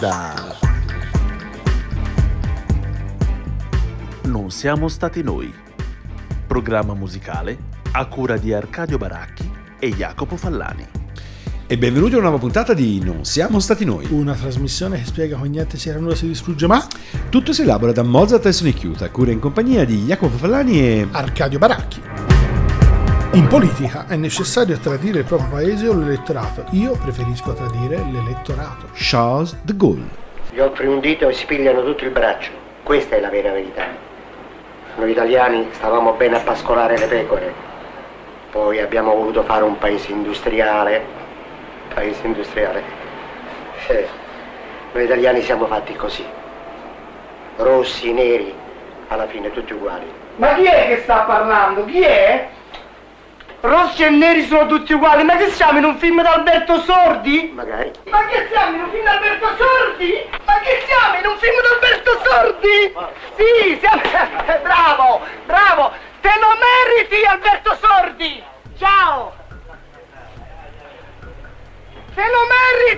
domanda. Non siamo stati noi. Programma musicale a cura di Arcadio Baracchi e Jacopo Fallani. E benvenuti a una nuova puntata di Non siamo stati noi. Una trasmissione che spiega che niente si era, nulla si distrugge, ma tutto si elabora da Mozart e Sony Chiuta, cura in compagnia di Jacopo Fallani e Arcadio Baracchi. In politica è necessario tradire il proprio paese o l'elettorato. Io preferisco tradire l'elettorato. Charles de Gaulle. Gli offri un dito e si pigliano tutto il braccio. Questa è la vera verità. Noi italiani stavamo bene a pascolare le pecore. Poi abbiamo voluto fare un paese industriale. Paese industriale. Noi italiani siamo fatti così. Rossi, neri, alla fine tutti uguali. Ma chi è che sta parlando? Chi è? Rossi e neri sono tutti uguali, ma che siamo in un film d'Alberto Sordi? Magari. Ma che siamo in un film d'Alberto Sordi? Ma che siamo in un film d'Alberto Sordi? Sì, siamo. Bravo, bravo! Te lo meriti, Alberto Sordi! Ciao! Te lo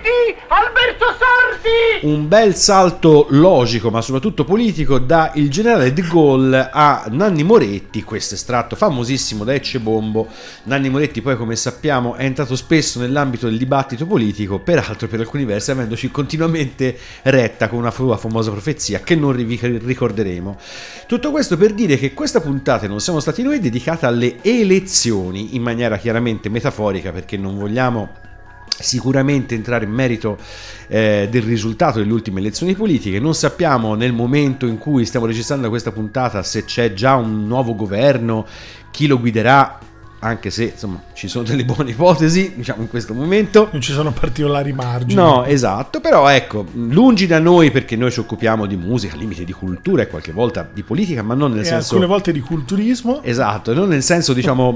meriti, Alberto Sordi! Un bel salto logico, ma soprattutto politico, da il generale De Gaulle a Nanni Moretti, questo estratto famosissimo da Ecce Bombo. Nanni Moretti poi, come sappiamo, è entrato spesso nell'ambito del dibattito politico, peraltro per alcuni versi avendoci continuamente retta con una sua famosa profezia che non ricorderemo. Tutto questo per dire che questa puntata Non siamo stati noi è dedicata alle elezioni, in maniera chiaramente metaforica, perché non vogliamo sicuramente entrare in merito del risultato delle ultime elezioni politiche. Non sappiamo, nel momento in cui stiamo registrando questa puntata, se c'è già un nuovo governo, chi lo guiderà, anche se insomma ci sono delle buone ipotesi, diciamo, in questo momento non ci sono particolari margini. No, esatto, però ecco, lungi da noi, perché noi ci occupiamo di musica, limite di cultura e qualche volta di politica, ma non nel senso, alcune volte di culturismo, esatto, non nel senso, diciamo,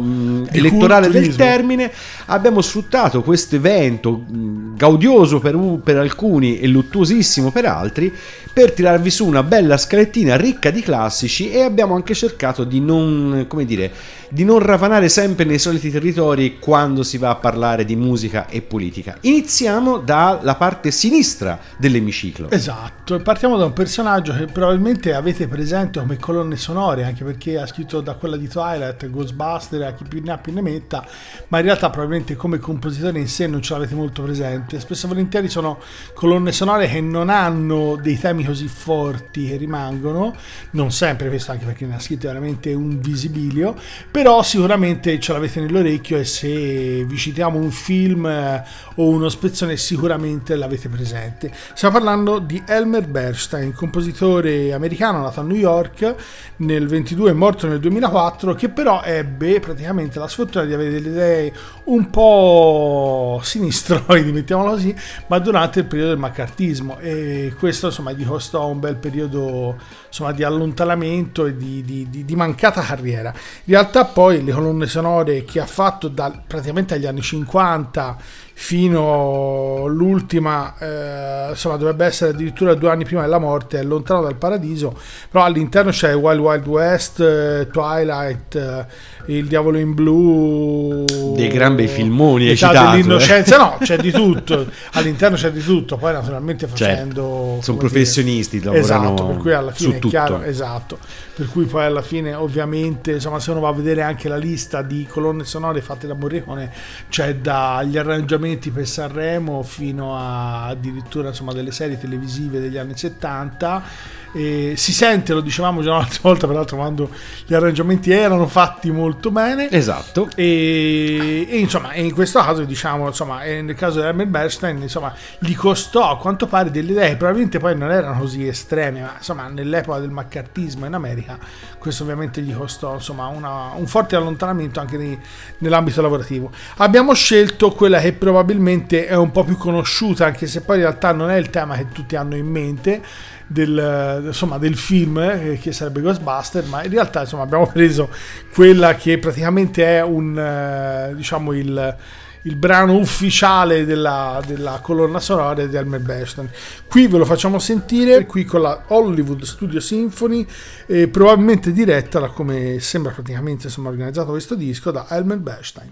di elettorale culturismo del termine. Abbiamo sfruttato questo evento gaudioso per alcuni e luttuosissimo per altri per tirarvi su una bella scalettina ricca di classici, e abbiamo anche cercato di non, come dire, di non ravanare sempre nei soliti territori quando si va a parlare di musica e politica. Iniziamo dalla parte sinistra dell'emiciclo. Esatto, partiamo da un personaggio che probabilmente avete presente come colonne sonore, anche perché ha scritto da quella di Twilight, Ghostbusters, a chi più ne ha più ne metta, ma in realtà probabilmente come compositore in sé non ce l'avete molto presente. Spesso e volentieri sono colonne sonore che non hanno dei temi così forti che rimangono, non sempre, questo anche perché ne ha scritto veramente un visibilio, però sicuramente ce l'avete nell'orecchio, e se vi citiamo un film o uno spezzone sicuramente l'avete presente. Stiamo parlando di Elmer Bernstein, compositore americano nato a New York nel 22 e morto nel 2004, che però ebbe praticamente la sfortuna di avere delle idee un po' sinistroidi, mettiamolo così, ma durante il periodo del maccartismo, e questo insomma gli costò un bel periodo insomma di allontanamento e di mancata carriera. In realtà poi le colonne sonore che ha fatto praticamente agli anni 50 fino all'ultima, insomma dovrebbe essere addirittura 2 anni prima della morte, è Lontano dal Paradiso, però all'interno c'è Wild Wild West, Twilight, Il Diavolo in Blu, dei gran bei filmoni, hai citato dell'innocenza, no, c'è di tutto all'interno, c'è di tutto, poi naturalmente facendo, cioè, sono professionisti, dire, lavorano, esatto, per cui alla fine su è tutto chiaro, esatto, per cui poi alla fine ovviamente insomma se uno va a vedere anche la lista di colonne sonore fatte da Morricone, c'è dagli arrangiamenti per Sanremo fino a addirittura insomma delle serie televisive degli anni 70, e si sente, lo dicevamo già un'altra volta peraltro, quando gli arrangiamenti erano fatti molto bene, esatto, e insomma in questo caso, diciamo, insomma nel caso di Elmer Bernstein, insomma gli costò a quanto pare delle idee che probabilmente poi non erano così estreme, ma insomma nell'epoca del maccartismo in America questo ovviamente gli costò insomma un forte allontanamento anche nell'ambito lavorativo. Abbiamo scelto quella che probabilmente è un po' più conosciuta, anche se poi in realtà non è il tema che tutti hanno in mente del film che sarebbe Ghostbusters, ma in realtà insomma abbiamo preso quella che praticamente è diciamo il brano ufficiale della colonna sonora di Elmer Bernstein. Qui ve lo facciamo sentire, qui con la Hollywood Studio Symphony, probabilmente diretta da, come sembra praticamente insomma organizzato questo disco, da Elmer Bernstein.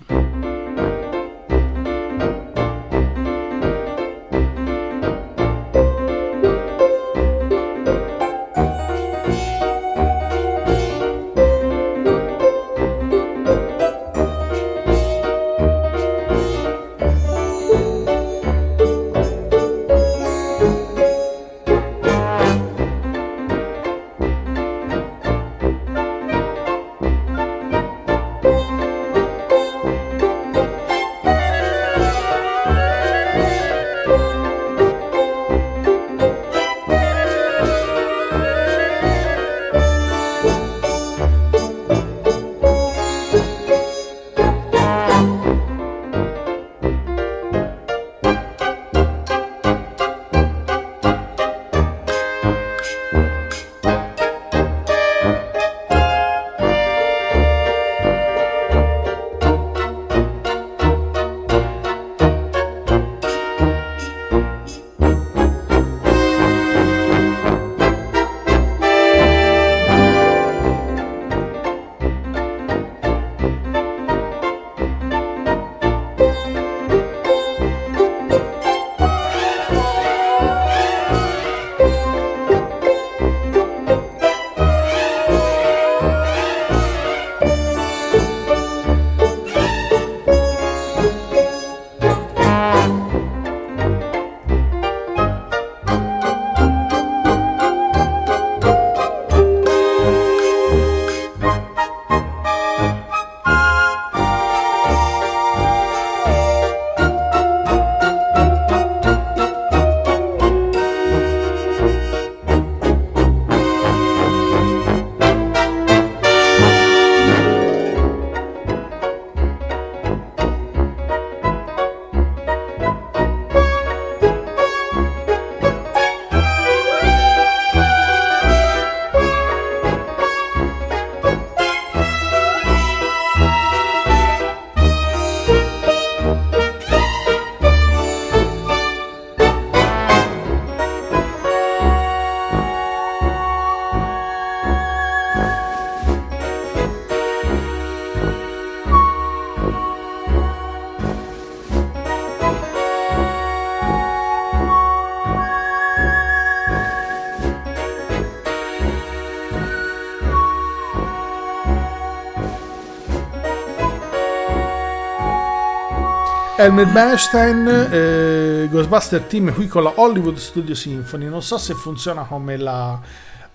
Elmer Bernstein, Ghostbuster Team qui con la Hollywood Studio Symphony. Non so se funziona come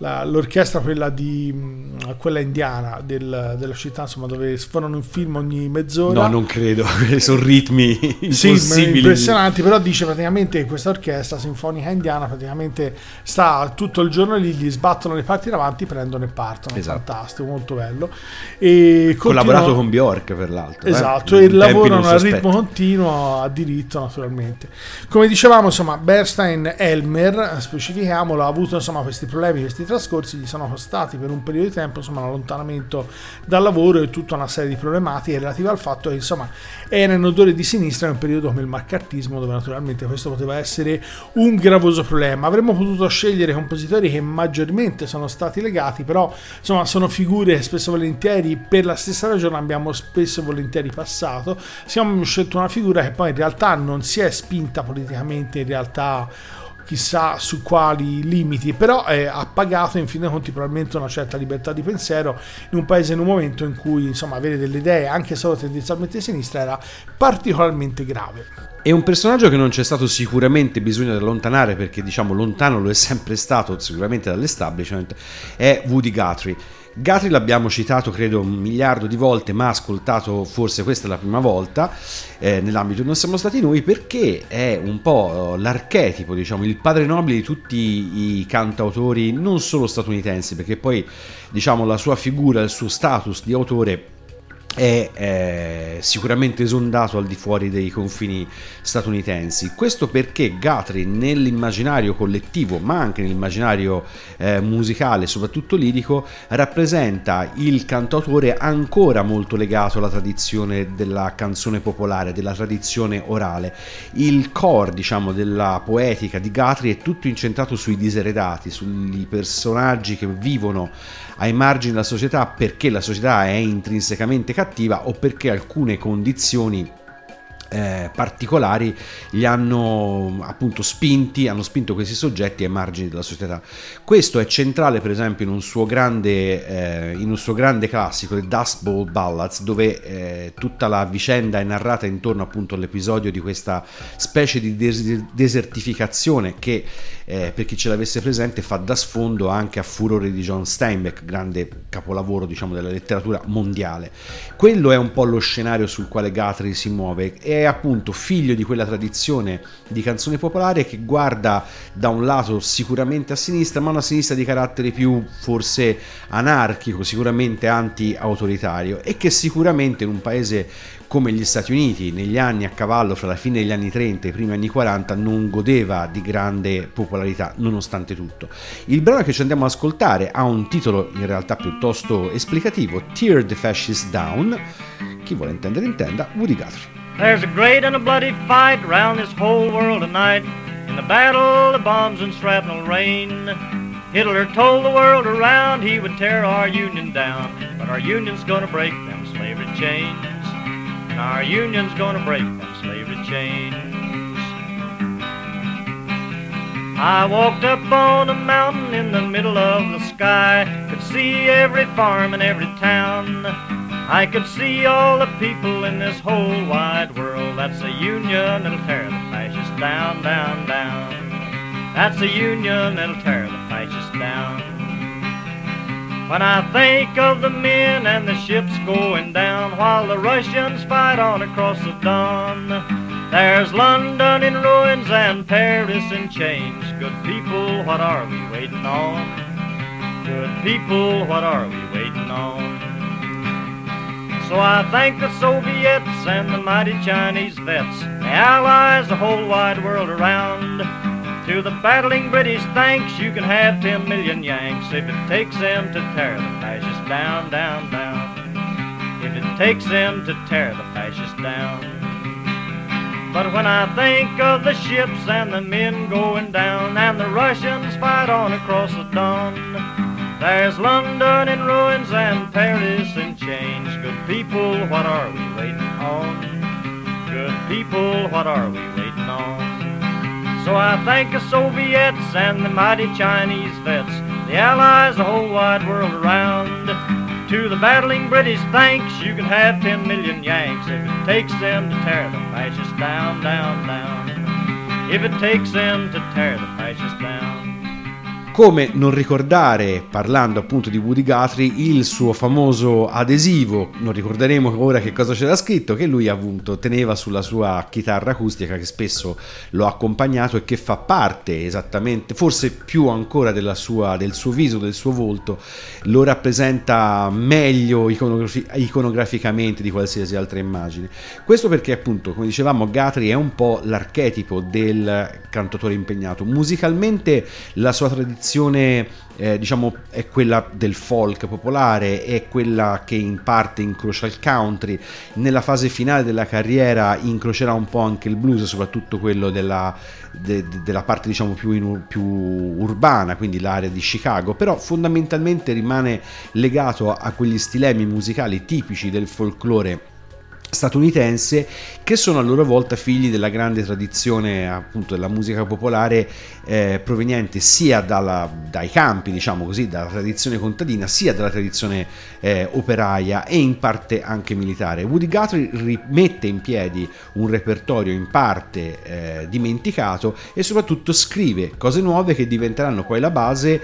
l'orchestra quella indiana della città, insomma, dove sforano un film ogni mezz'ora. No, non credo, sono ritmi impressionanti, però dice praticamente che questa orchestra sinfonica indiana praticamente sta tutto il giorno lì, gli sbattono le parti davanti, prendono e partono. Esatto. Fantastico, molto bello. E collaborato con Bjork, per l'altro. Esatto, e lavorano a ritmo continuo, a diritto naturalmente. Come dicevamo, insomma, Bernstein, Elmer, specifichiamolo, ha avuto insomma questi problemi, questi trascorsi gli sono costati per un periodo di tempo, insomma, l'allontanamento dal lavoro e tutta una serie di problematiche relative al fatto che, insomma, era in odore di sinistra in un periodo come il maccartismo, dove naturalmente questo poteva essere un gravoso problema. Avremmo potuto scegliere compositori che maggiormente sono stati legati, però insomma sono figure che spesso volentieri per la stessa ragione abbiamo spesso volentieri passato. Siamo scelto una figura che poi in realtà non si è spinta politicamente, in realtà chissà su quali limiti, però ha pagato in fin dei conti probabilmente una certa libertà di pensiero in un paese, in un momento in cui insomma avere delle idee anche solo tendenzialmente a sinistra era particolarmente grave. È un personaggio che non c'è stato sicuramente bisogno di allontanare, perché diciamo lontano lo è sempre stato sicuramente dall'establishment, è Woody Guthrie. Guthrie l'abbiamo citato credo 1 miliardo di volte, ma ascoltato forse questa è la prima volta nell'ambito non siamo stati noi, perché è un po' l'archetipo, diciamo, il padre nobile di tutti i cantautori non solo statunitensi, perché poi diciamo la sua figura, il suo status di autore è sicuramente esondato al di fuori dei confini statunitensi. Questo perché Guthrie nell'immaginario collettivo, ma anche nell'immaginario musicale, soprattutto lirico, rappresenta il cantautore ancora molto legato alla tradizione della canzone popolare, della tradizione orale. Il core, diciamo, della poetica di Guthrie è tutto incentrato sui diseredati, sui personaggi che vivono ai margini della società perché la società è intrinsecamente cattiva o perché alcune condizioni particolari li hanno appunto spinto questi soggetti ai margini della società. Questo è centrale per esempio in un suo grande classico, The Dust Bowl Ballads, dove tutta la vicenda è narrata intorno appunto all'episodio di questa specie di desertificazione che per chi ce l'avesse presente fa da sfondo anche a Furore di John Steinbeck, grande capolavoro diciamo della letteratura mondiale. Quello è un po' lo scenario sul quale Guthrie si muove. È appunto figlio di quella tradizione di canzone popolare che guarda da un lato sicuramente a sinistra, ma una sinistra di carattere più forse anarchico, sicuramente anti-autoritario, e che sicuramente in un paese come gli Stati Uniti negli anni a cavallo fra la fine degli anni 30 e i primi anni 40 non godeva di grande popolarità nonostante tutto. Il brano che ci andiamo ad ascoltare ha un titolo in realtà piuttosto esplicativo, Tear the Fascists Down. Chi vuole intendere intenda, Woody Guthrie. There's a great and a bloody fight round this whole world tonight. In the battle, the bombs and shrapnel rain. Hitler told the world around he would tear our union down, but our union's gonna break them slavery chains. And our union's gonna break them slavery chains. I walked up on a mountain in the middle of the sky, could see every farm and every town. I could see all the people in this whole wide world. That's a union that'll tear the fascists down, down, down. That's a union that'll tear the fascists down. When I think of the men and the ships going down while the Russians fight on across the Don, there's London in ruins and Paris in chains. Good people, what are we waiting on? Good people, what are we waiting on? So I thank the Soviets and the mighty Chinese vets, the allies, the whole wide world around. To the battling British, thanks, you can have 10 million Yanks if it takes them to tear the fascists down, down, down. If it takes them to tear the fascists down. But when I think of the ships and the men going down and the Russians fight on across the Don, there's London in ruins and Paris in chains. Good people, what are we waiting on? Good people, what are we waiting on? So I thank the Soviets and the mighty Chinese vets, the allies, the whole wide world around. To the battling British, thanks, you can have 10 million Yanks if it takes them to tear the fascists down, down, down. If it takes them to tear the fascists down. Come non ricordare, parlando appunto di Woody Guthrie, il suo famoso adesivo, non ricorderemo ora che cosa c'era scritto, che lui appunto teneva sulla sua chitarra acustica che spesso lo ha accompagnato e che fa parte esattamente, forse più ancora del suo viso, del suo volto, lo rappresenta meglio iconograficamente di qualsiasi altra immagine. Questo perché appunto, come dicevamo, Guthrie è un po' l'archetipo del cantatore impegnato. Musicalmente la sua tradizione diciamo è quella del folk popolare, è quella che in parte incrocia il country, nella fase finale della carriera incrocerà un po' anche il blues, soprattutto quello della parte diciamo più urbana, quindi l'area di Chicago, però fondamentalmente rimane legato a quegli stilemi musicali tipici del folklore statunitense, che sono a loro volta figli della grande tradizione appunto della musica popolare proveniente sia dai campi, diciamo così, dalla tradizione contadina, sia dalla tradizione operaia e in parte anche militare. Woody Guthrie rimette in piedi un repertorio in parte dimenticato e soprattutto scrive cose nuove che diventeranno poi la base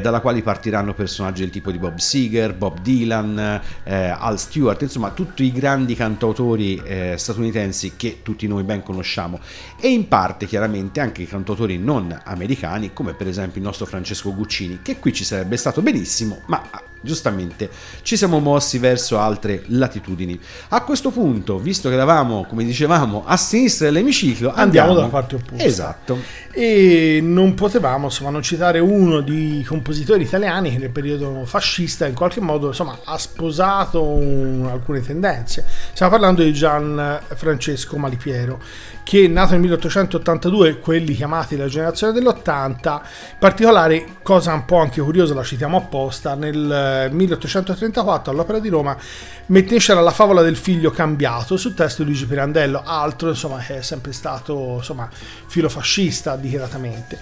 dalla quale partiranno personaggi del tipo di Bob Seger, Bob Dylan, Al Stewart, insomma tutti i grandi cantautori statunitensi che tutti noi ben conosciamo, e in parte chiaramente anche i cantautori non americani, come per esempio il nostro Francesco Guccini, che qui ci sarebbe stato benissimo, ma giustamente ci siamo mossi verso altre latitudini. A questo punto, visto che eravamo, come dicevamo, a sinistra dell'emiciclo, andiamo dalla parte opposta. Esatto. E non potevamo, insomma, non citare uno di compositori italiani che nel periodo fascista in qualche modo, insomma, ha sposato alcune tendenze. Stiamo parlando di Gian Francesco Malipiero, che è nato nel 1882, quelli chiamati la generazione dell'80, in particolare, cosa un po' anche curiosa, la citiamo apposta, nel 1834 all'Opera di Roma mette in scena La favola del figlio cambiato sul testo di Luigi Pirandello, altro insomma che è sempre stato insomma filofascista dichiaratamente.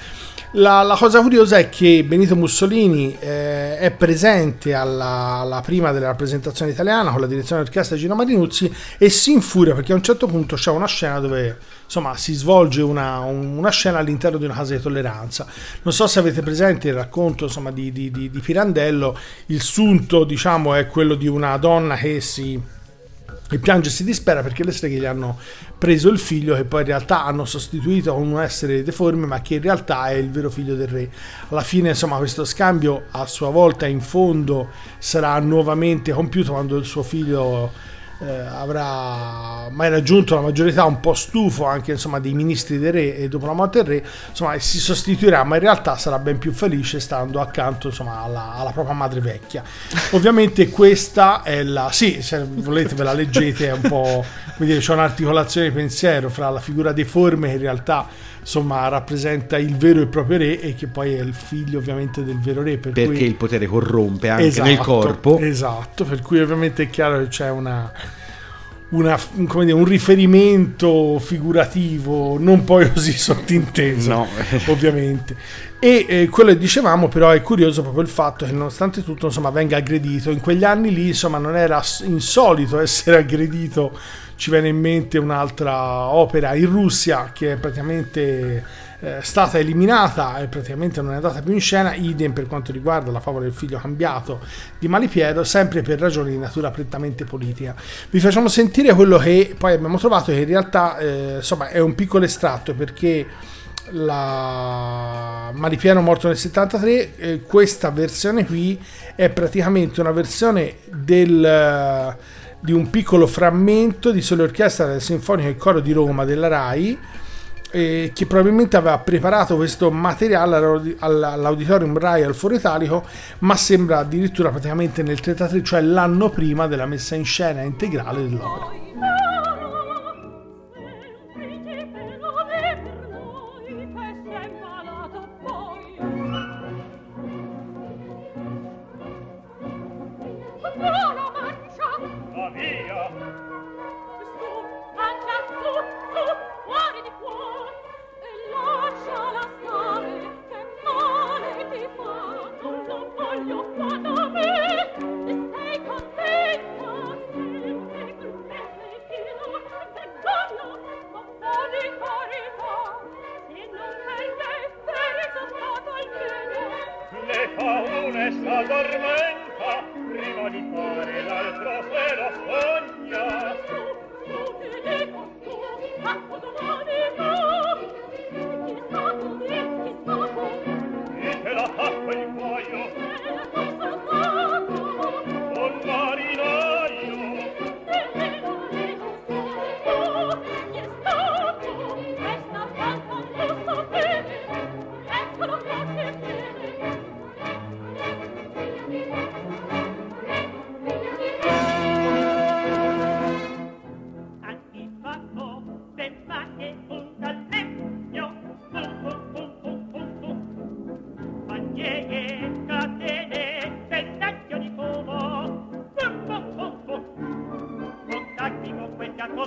La cosa curiosa è che Benito Mussolini è presente alla prima della rappresentazione italiana con la direzione dell'orchestra Gino Marinuzzi e si infuria perché a un certo punto c'è una scena dove insomma si svolge una scena all'interno di una casa di tolleranza. Non so se avete presente il racconto insomma di Pirandello, il sunto diciamo è quello di una donna che che piange e si dispera perché le streghe gli hanno preso il figlio, che poi in realtà hanno sostituito con un essere deforme, ma che in realtà è il vero figlio del re. Alla fine, insomma, questo scambio a sua volta in fondo sarà nuovamente compiuto quando il suo figlio avrà mai raggiunto la maggior età, un po' stufo anche insomma dei ministri del re e dopo la morte del re, insomma si sostituirà, ma in realtà sarà ben più felice stando accanto insomma alla propria madre vecchia. Ovviamente questa è sì, se volete ve la leggete, è un po' quindi c'è un'articolazione di pensiero fra la figura deforme che in realtà insomma rappresenta il vero e proprio re e che poi è il figlio ovviamente del vero re, perché il potere corrompe anche nel corpo, esatto, per cui ovviamente è chiaro che c'è come dire, un riferimento figurativo non poi così sottinteso, no. Ovviamente e quello che dicevamo, però è curioso proprio il fatto che nonostante tutto insomma venga aggredito in quegli anni lì, insomma non era insolito essere aggredito. Ci viene in mente un'altra opera in Russia che è praticamente stata eliminata e praticamente non è andata più in scena, idem per quanto riguarda La favola del figlio cambiato di Malipiero, sempre per ragioni di natura prettamente politica. Vi facciamo sentire quello che poi abbiamo trovato, che in realtà insomma è un piccolo estratto, perché Malipiero morto nel 73, questa versione qui è praticamente una versione di un piccolo frammento di sole orchestra del Sinfonico e Coro di Roma della RAI, che probabilmente aveva preparato questo materiale all'Auditorium Rai al Foro Italico, ma sembra addirittura praticamente nel 33, cioè l'anno prima della messa in scena integrale dell'opera. Voglio quando me stai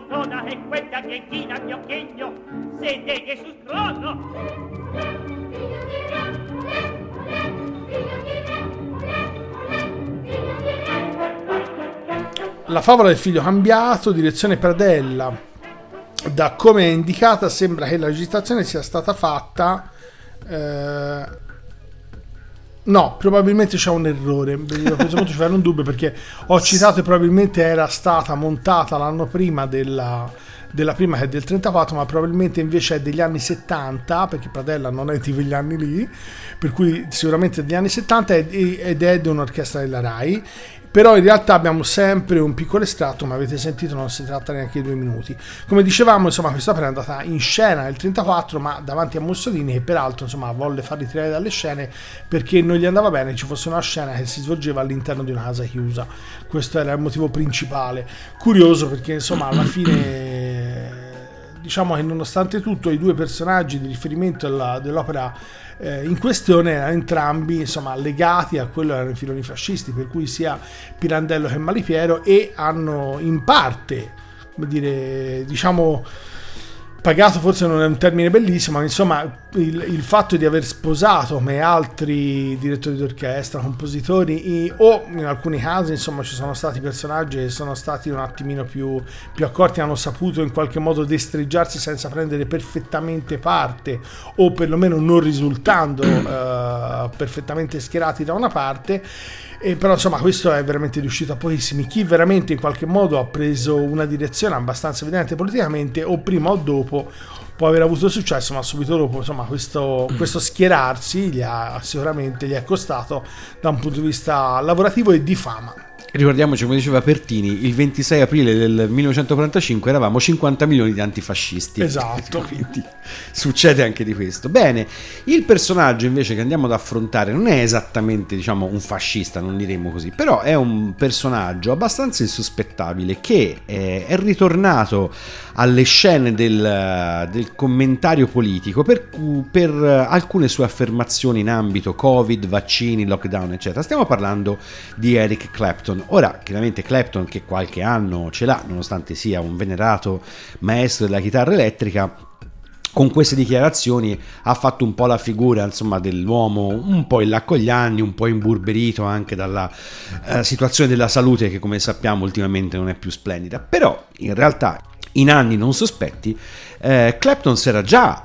poltrona è quella che gira il mio chegno, sedete sul trono. Figlio di re, figlio di re. La favola del figlio cambiato, direzione Pradella. Da come è indicata sembra che la registrazione sia stata fatta no, probabilmente c'è un errore. A questo punto ci farò un dubbio, perché ho citato che probabilmente era stata montata l'anno prima della prima, che è del 34, ma probabilmente invece è degli anni 70, perché Pradella non è di quegli anni lì, per cui sicuramente è degli anni 70 ed è di un'orchestra della RAI. Però in realtà abbiamo sempre un piccolo estratto, ma avete sentito non si tratta neanche di 2 minuti. Come dicevamo, insomma, questa opera è andata in scena nel 1934, ma davanti a Mussolini, che peraltro insomma volle far ritirare dalle scene perché non gli andava bene ci fosse una scena che si svolgeva all'interno di una casa chiusa. Questo era il motivo principale. Curioso perché insomma alla fine diciamo che nonostante tutto i due personaggi di riferimento dell'opera in questione erano entrambi insomma legati a quello che erano i filoni fascisti, per cui sia Pirandello che Malipiero, e hanno in parte, come dire, diciamo pagato, forse non è un termine bellissimo, ma insomma il fatto di aver sposato come altri direttori d'orchestra, compositori o in alcuni casi insomma ci sono stati personaggi che sono stati un attimino più accorti, hanno saputo in qualche modo destreggiarsi senza prendere perfettamente parte, o perlomeno non risultando perfettamente schierati da una parte. E però insomma questo è veramente riuscito a pochissimi. Chi veramente in qualche modo ha preso una direzione abbastanza evidente politicamente, o prima o dopo può aver avuto successo, ma subito dopo insomma questo schierarsi gli è costato da un punto di vista lavorativo e di fama. Ricordiamoci, come diceva Pertini, il 26 aprile del 1945 eravamo 50 milioni di antifascisti. Esatto. Quindi succede anche di questo. Bene, il personaggio invece che andiamo ad affrontare non è esattamente, diciamo, un fascista, non diremmo così, però è un personaggio abbastanza insospettabile che è ritornato alle scene del commentario politico per alcune sue affermazioni in ambito Covid, vaccini, lockdown, eccetera. Stiamo parlando di Eric Clapton. Ora, chiaramente Clapton, che qualche anno ce l'ha, nonostante sia un venerato maestro della chitarra elettrica, con queste dichiarazioni ha fatto un po' la figura, insomma, dell'uomo un po' in là con gli anni, un po' imburberito anche dalla situazione della salute, che come sappiamo ultimamente non è più splendida. Però in realtà in anni non sospetti Clapton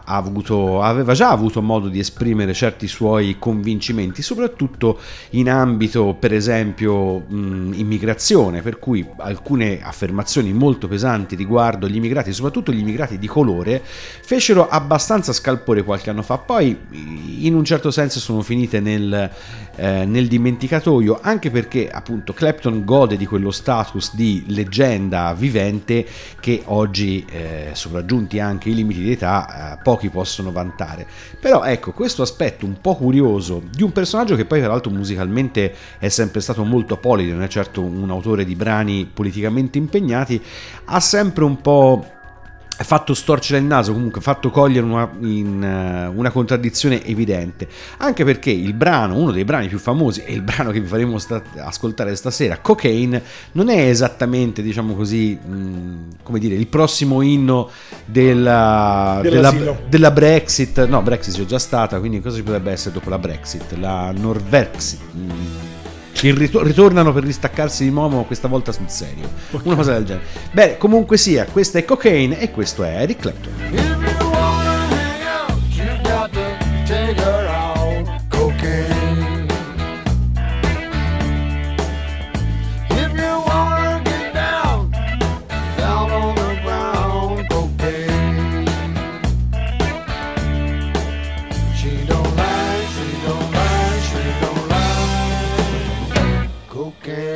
aveva già avuto modo di esprimere certi suoi convincimenti, soprattutto in ambito per esempio immigrazione, per cui alcune affermazioni molto pesanti riguardo gli immigrati, soprattutto gli immigrati di colore, fecero abbastanza scalpore qualche anno fa. Poi in un certo senso sono finite nel dimenticatoio, anche perché appunto Clapton gode di quello status di leggenda vivente che oggi, sopraggiunti anche i limiti di età, pochi possono vantare. Però ecco, questo aspetto un po' curioso di un personaggio che poi tra l'altro musicalmente è sempre stato molto apolido, non è certo un autore di brani politicamente impegnati, ha sempre un po' fatto storcere il naso, comunque fatto cogliere una contraddizione evidente, anche perché il brano, uno dei brani più famosi e il brano che vi faremo ascoltare stasera, Cocaine, non è esattamente, diciamo così, come dire, il prossimo inno della Brexit. No, Brexit c'è già stata, quindi cosa ci potrebbe essere dopo la Brexit? La Norvexit. Ritornano per distaccarsi di nuovo, questa volta sul serio, okay. Una cosa del genere. Beh, comunque sia, questa è Cocaine e questo è Eric Clapton. If you wanna hang out, you got to take around cocaine. If you wanna get down on the ground, cocaine. She don't lie, she don't lie, she don't lie. Okay.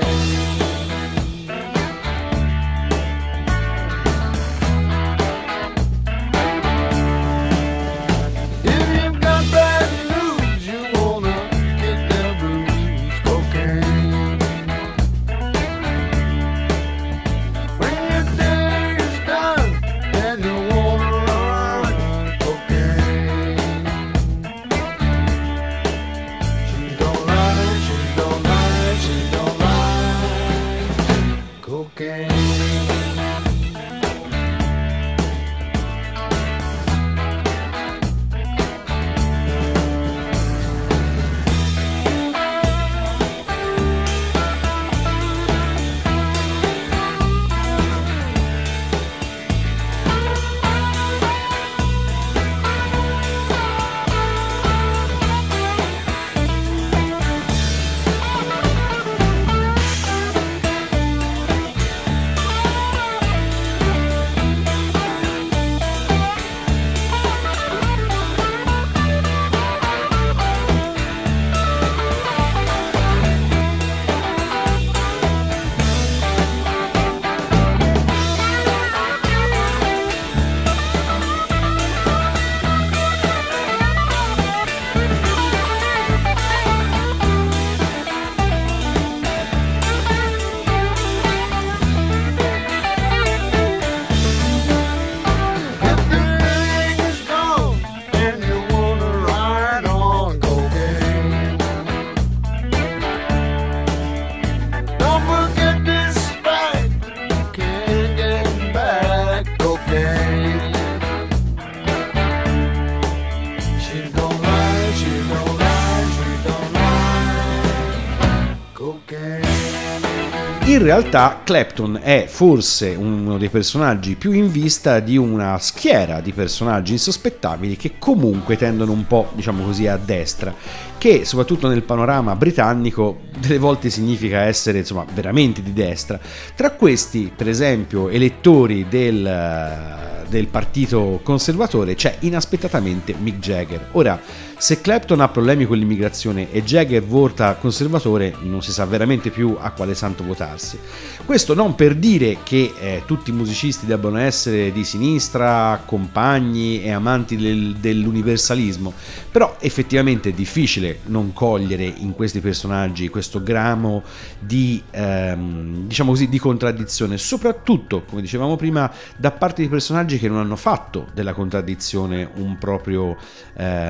In realtà Clapton è forse uno dei personaggi più in vista di una schiera di personaggi insospettabili che comunque tendono un po', diciamo così, a destra, che soprattutto nel panorama britannico delle volte significa essere, insomma, veramente di destra. Tra questi, per esempio, elettori del partito conservatore c'è inaspettatamente Mick Jagger. Ora, se Clapton ha problemi con l'immigrazione e Jagger vota conservatore, non si sa veramente più a quale santo votarsi. Questo non per dire che tutti i musicisti debbano essere di sinistra, compagni e amanti dell'universalismo, però effettivamente è difficile non cogliere in questi personaggi questo gramo di diciamo così, di contraddizione, soprattutto, come dicevamo prima, da parte di personaggi che non hanno fatto della contraddizione un proprio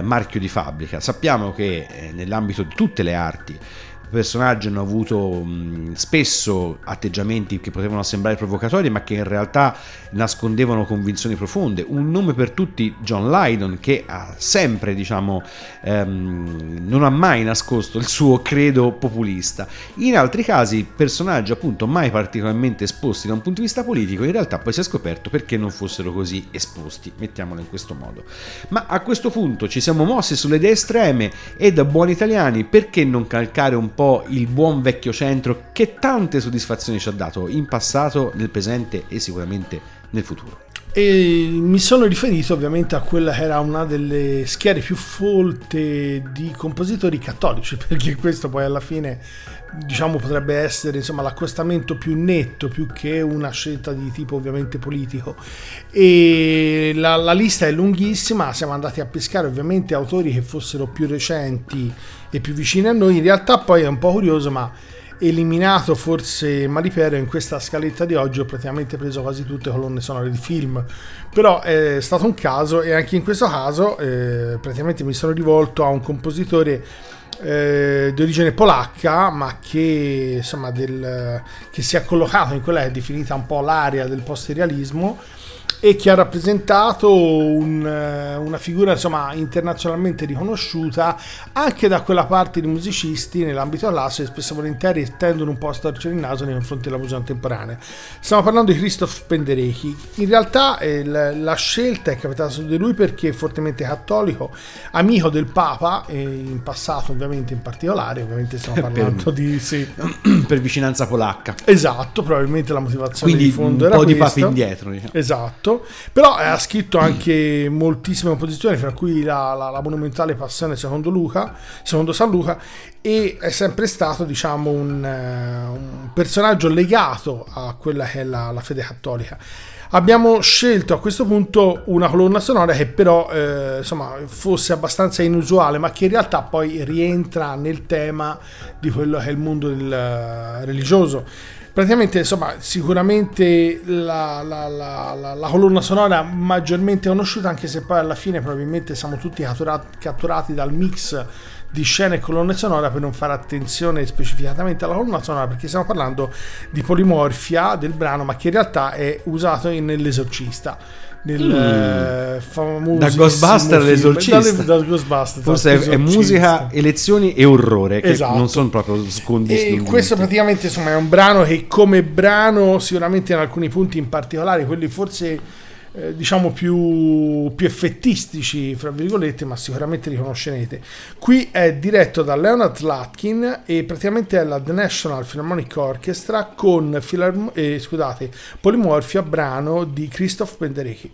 marchio di fabbrica. Sappiamo che nell'ambito di tutte le arti personaggi hanno avuto spesso atteggiamenti che potevano sembrare provocatori ma che in realtà nascondevano convinzioni profonde. Un nome per tutti, John Lydon, che ha sempre, diciamo, non ha mai nascosto il suo credo populista. In altri casi personaggi appunto mai particolarmente esposti da un punto di vista politico, in realtà poi si è scoperto perché non fossero così esposti, mettiamolo in questo modo. Ma a questo punto ci siamo mossi sulle idee estreme e da buoni italiani perché non calcare un po' il buon vecchio centro che tante soddisfazioni ci ha dato in passato, nel presente e sicuramente nel futuro. E mi sono riferito ovviamente a quella che era una delle schiere più folte di compositori cattolici, perché questo poi alla fine, diciamo, potrebbe essere, insomma, l'accostamento più netto, più che una scelta di tipo ovviamente politico. E la lista è lunghissima, siamo andati a pescare ovviamente autori che fossero più recenti e più vicini a noi. In realtà poi è un po' curioso, ma eliminato forse Malipiero, in questa scaletta di oggi ho praticamente preso quasi tutte le colonne sonore di film, però è stato un caso, e anche in questo caso praticamente mi sono rivolto a un compositore di origine polacca, ma che, insomma, che si è collocato in quella che è definita un po' l'area del post-realismo e che ha rappresentato una figura, insomma, internazionalmente riconosciuta anche da quella parte di musicisti nell'ambito classico che spesso volentieri tendono un po' a storcere il naso nei confronti della musica contemporanea. Stiamo parlando di Krzysztof Penderecki. In realtà la scelta è capitata su di lui perché è fortemente cattolico, amico del Papa, e in passato ovviamente, in particolare, ovviamente stiamo parlando di... Sì. Per vicinanza polacca. Esatto, probabilmente la motivazione di fondo era questa. Quindi un po' di papi indietro. Diciamo. Esatto. Però ha scritto anche moltissime composizioni, fra cui la monumentale Passione secondo San Luca, e è sempre stato, diciamo, un personaggio legato a quella che è la fede cattolica. Abbiamo scelto a questo punto una colonna sonora che però insomma fosse abbastanza inusuale, ma che in realtà poi rientra nel tema di quello che è il mondo religioso. Praticamente, insomma, sicuramente la colonna sonora maggiormente conosciuta, anche se poi alla fine probabilmente siamo tutti catturati dal mix di scene e colonne sonora per non fare attenzione specificatamente alla colonna sonora, perché stiamo parlando di Polimorfia, del brano, ma che in realtà è usato nell'Esorcista, nel famoso da Ghostbusters all'Esorcista. Forse è musica, elezioni e orrore, che esatto, non sono proprio scondistinguiti. Questo praticamente, insomma, è un brano che come brano sicuramente in alcuni punti, in particolare quelli forse diciamo più effettistici, fra virgolette, ma sicuramente li conoscerete. Qui è diretto da Leonard Slatkin e praticamente è la The National Philharmonic Orchestra con Polimorfia, brano di Krzysztof Penderecki.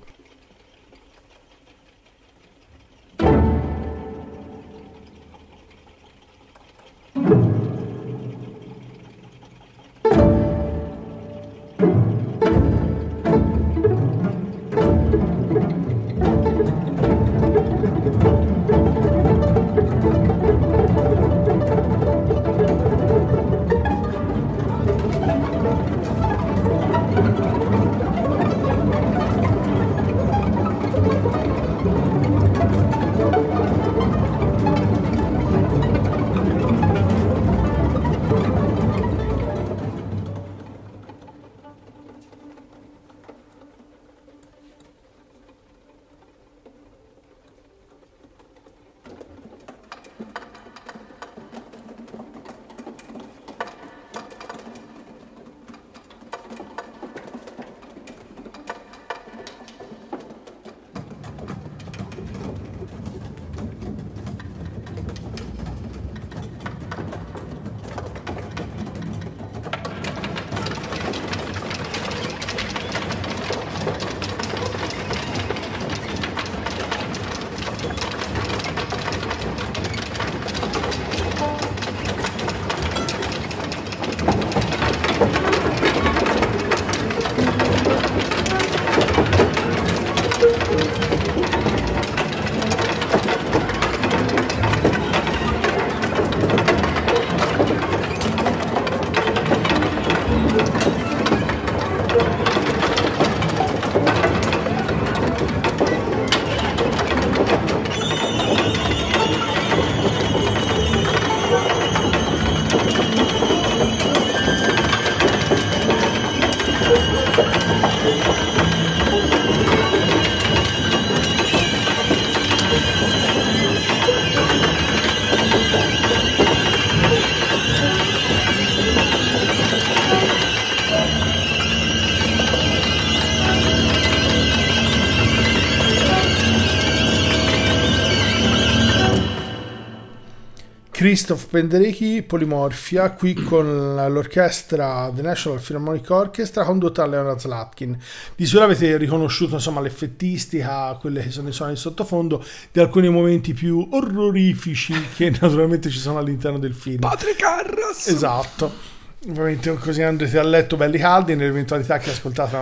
Krzysztof Penderecki, Polimorfia, qui con l'orchestra The National Philharmonic Orchestra condotta da Leonard Slatkin. Di sicuro avete riconosciuto, insomma, l'effettistica, quelle che sono i suoni di sottofondo, di alcuni momenti più orrorifici che naturalmente ci sono all'interno del film. Patrick Harris! Esatto. Ovviamente così andrete a letto belli caldi nell'eventualità che ascoltate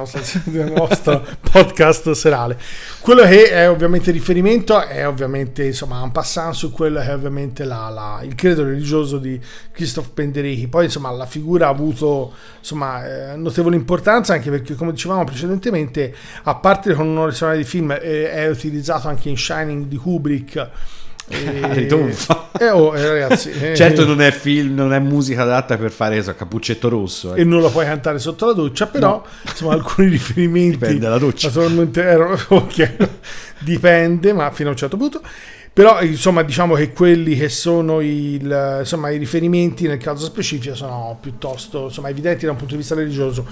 il nostro podcast serale. Quello che è ovviamente riferimento è ovviamente, insomma, un passant su quello che è ovviamente il credo religioso di Krzysztof Penderecki. Poi, insomma, la figura ha avuto, insomma, notevole importanza, anche perché, come dicevamo precedentemente, a parte con un'ora di film, è utilizzato anche in Shining di Kubrick. Ragazzi, certo, non è film, non è musica adatta per fare Cappuccetto Rosso, eh. E non la puoi cantare sotto la doccia, però no. Insomma, alcuni riferimenti dipende dalla doccia, okay. Dipende, ma fino a un certo punto. Però, insomma, diciamo che quelli che sono i riferimenti nel caso specifico sono piuttosto, insomma, evidenti da un punto di vista religioso.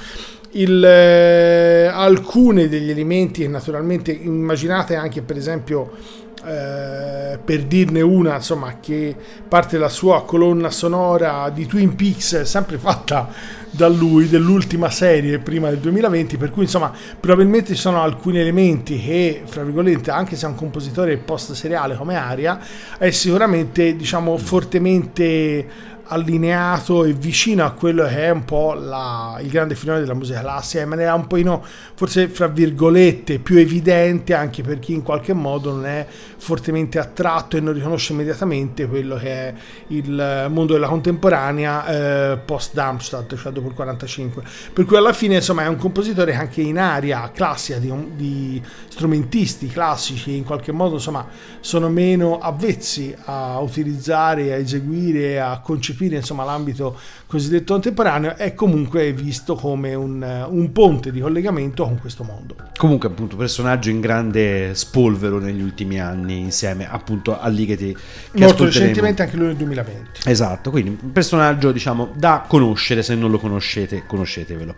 Alcuni degli elementi che naturalmente immaginate anche, per esempio, per dirne una, insomma, che parte della sua colonna sonora di Twin Peaks, sempre fatta da lui, dell'ultima serie prima del 2020, per cui, insomma, probabilmente ci sono alcuni elementi che, fra virgolette, anche se è un compositore post-seriale come Aria, è sicuramente, diciamo, fortemente allineato e vicino a quello che è un po' il grande filone della musica classica, in maniera un po', forse, fra virgolette, più evidente anche per chi in qualche modo non è fortemente attratto e non riconosce immediatamente quello che è il mondo della contemporanea post Darmstadt, cioè dopo il 45. Per cui, alla fine, insomma, è un compositore che anche in aria classica di strumentisti classici in qualche modo, insomma, sono meno avvezzi a utilizzare, a eseguire, a concepire, insomma, l'ambito cosiddetto contemporaneo, è comunque visto come un ponte di collegamento con questo mondo. Comunque, appunto, personaggio in grande spolvero negli ultimi anni, insieme appunto a Ligeti, molto recentemente, anche lui nel 2020. Esatto, quindi un personaggio, diciamo, da conoscere. Se non lo conoscete, conoscetevelo.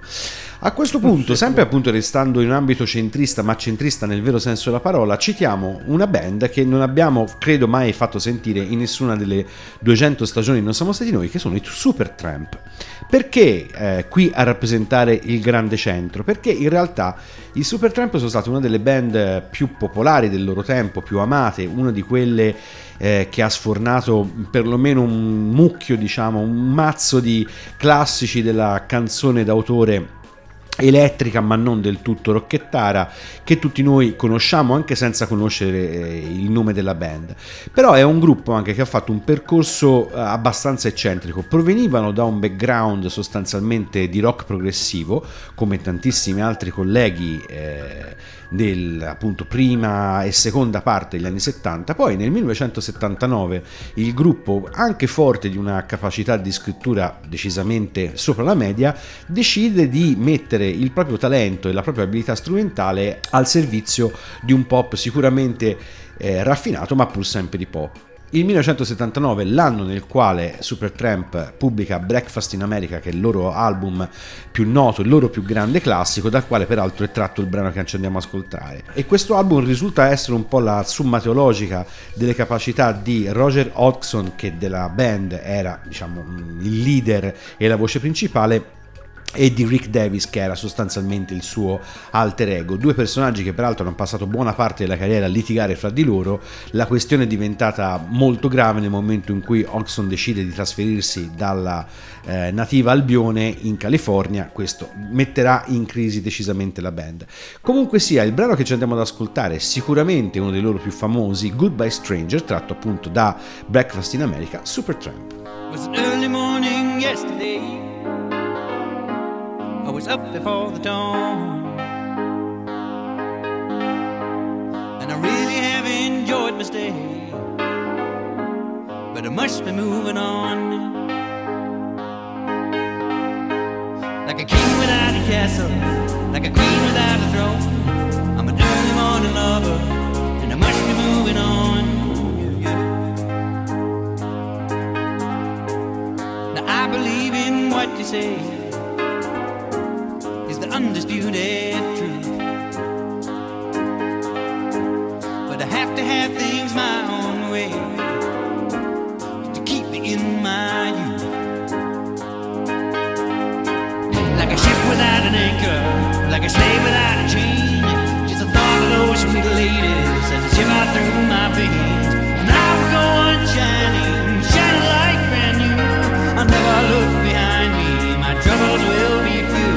A questo punto, sempre appunto restando in un ambito centrista, ma centrista nel vero senso della parola, citiamo una band che non abbiamo, credo, mai fatto sentire in nessuna delle 200 stagioni Non siamo stati noi, che sono i Supertramp. Perché qui a rappresentare il grande centro? Perché in realtà i Supertramp sono state una delle band più popolari del loro tempo, più amate, una di quelle che ha sfornato perlomeno un mucchio, diciamo, un mazzo di classici della canzone d'autore elettrica, ma non del tutto rocchettara, che tutti noi conosciamo anche senza conoscere il nome della band. Però è un gruppo anche che ha fatto un percorso abbastanza eccentrico. Provenivano da un background sostanzialmente di rock progressivo, come tantissimi altri colleghi appunto prima e seconda parte degli anni 70. Poi nel 1979 il gruppo, anche forte di una capacità di scrittura decisamente sopra la media, decide di mettere il proprio talento e la propria abilità strumentale al servizio di un pop sicuramente raffinato, ma pur sempre di pop. Il 1979, l'anno nel quale Supertramp pubblica Breakfast in America, che è il loro album più noto, il loro più grande classico, dal quale peraltro è tratto il brano che ci andiamo a ascoltare. E questo album risulta essere un po' la somma teologica delle capacità di Roger Hodgson, che della band era, diciamo, il leader e la voce principale, e di Rick Davies, che era sostanzialmente il suo alter ego. Due personaggi che peraltro hanno passato buona parte della carriera a litigare fra di loro. La questione è diventata molto grave nel momento in cui Hodgson decide di trasferirsi dalla nativa Albione in California. Questo metterà in crisi decisamente la band. Comunque sia, il brano che ci andiamo ad ascoltare è sicuramente uno dei loro più famosi, Goodbye Stranger, tratto appunto da Breakfast in America, Supertramp. I was up before the dawn, and I really have enjoyed my stay, but I must be moving on. Like a king without a castle, like a queen without a throne. I'm an early morning lover, and I must be moving on. Yeah, yeah. Now I believe in what you say is the undisputed truth, but I have to have things my own way to keep me in my youth. Like a ship without an anchor, like a slave without a chain, just the thought of those sweet ladies as I shiver through my veins. And I will go on shining, shining like brand new. I'll never look behind me, my troubles will be few.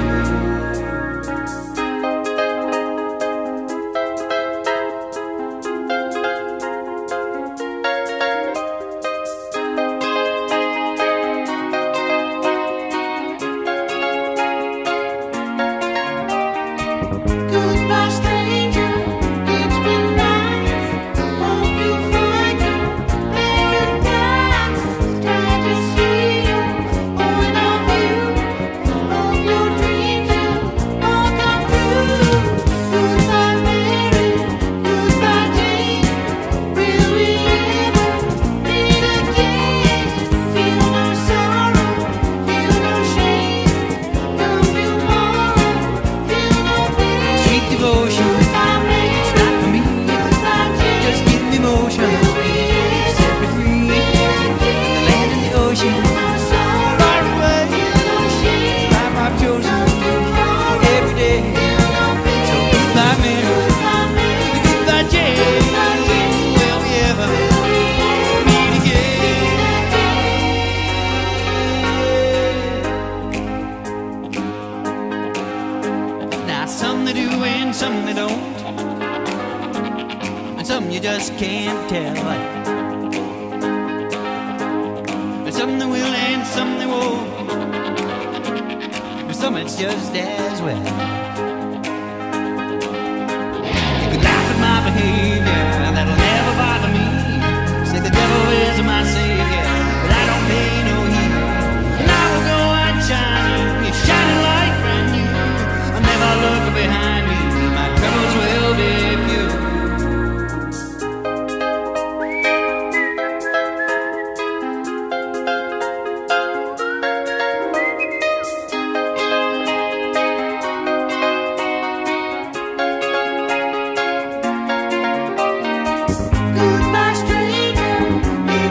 It's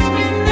been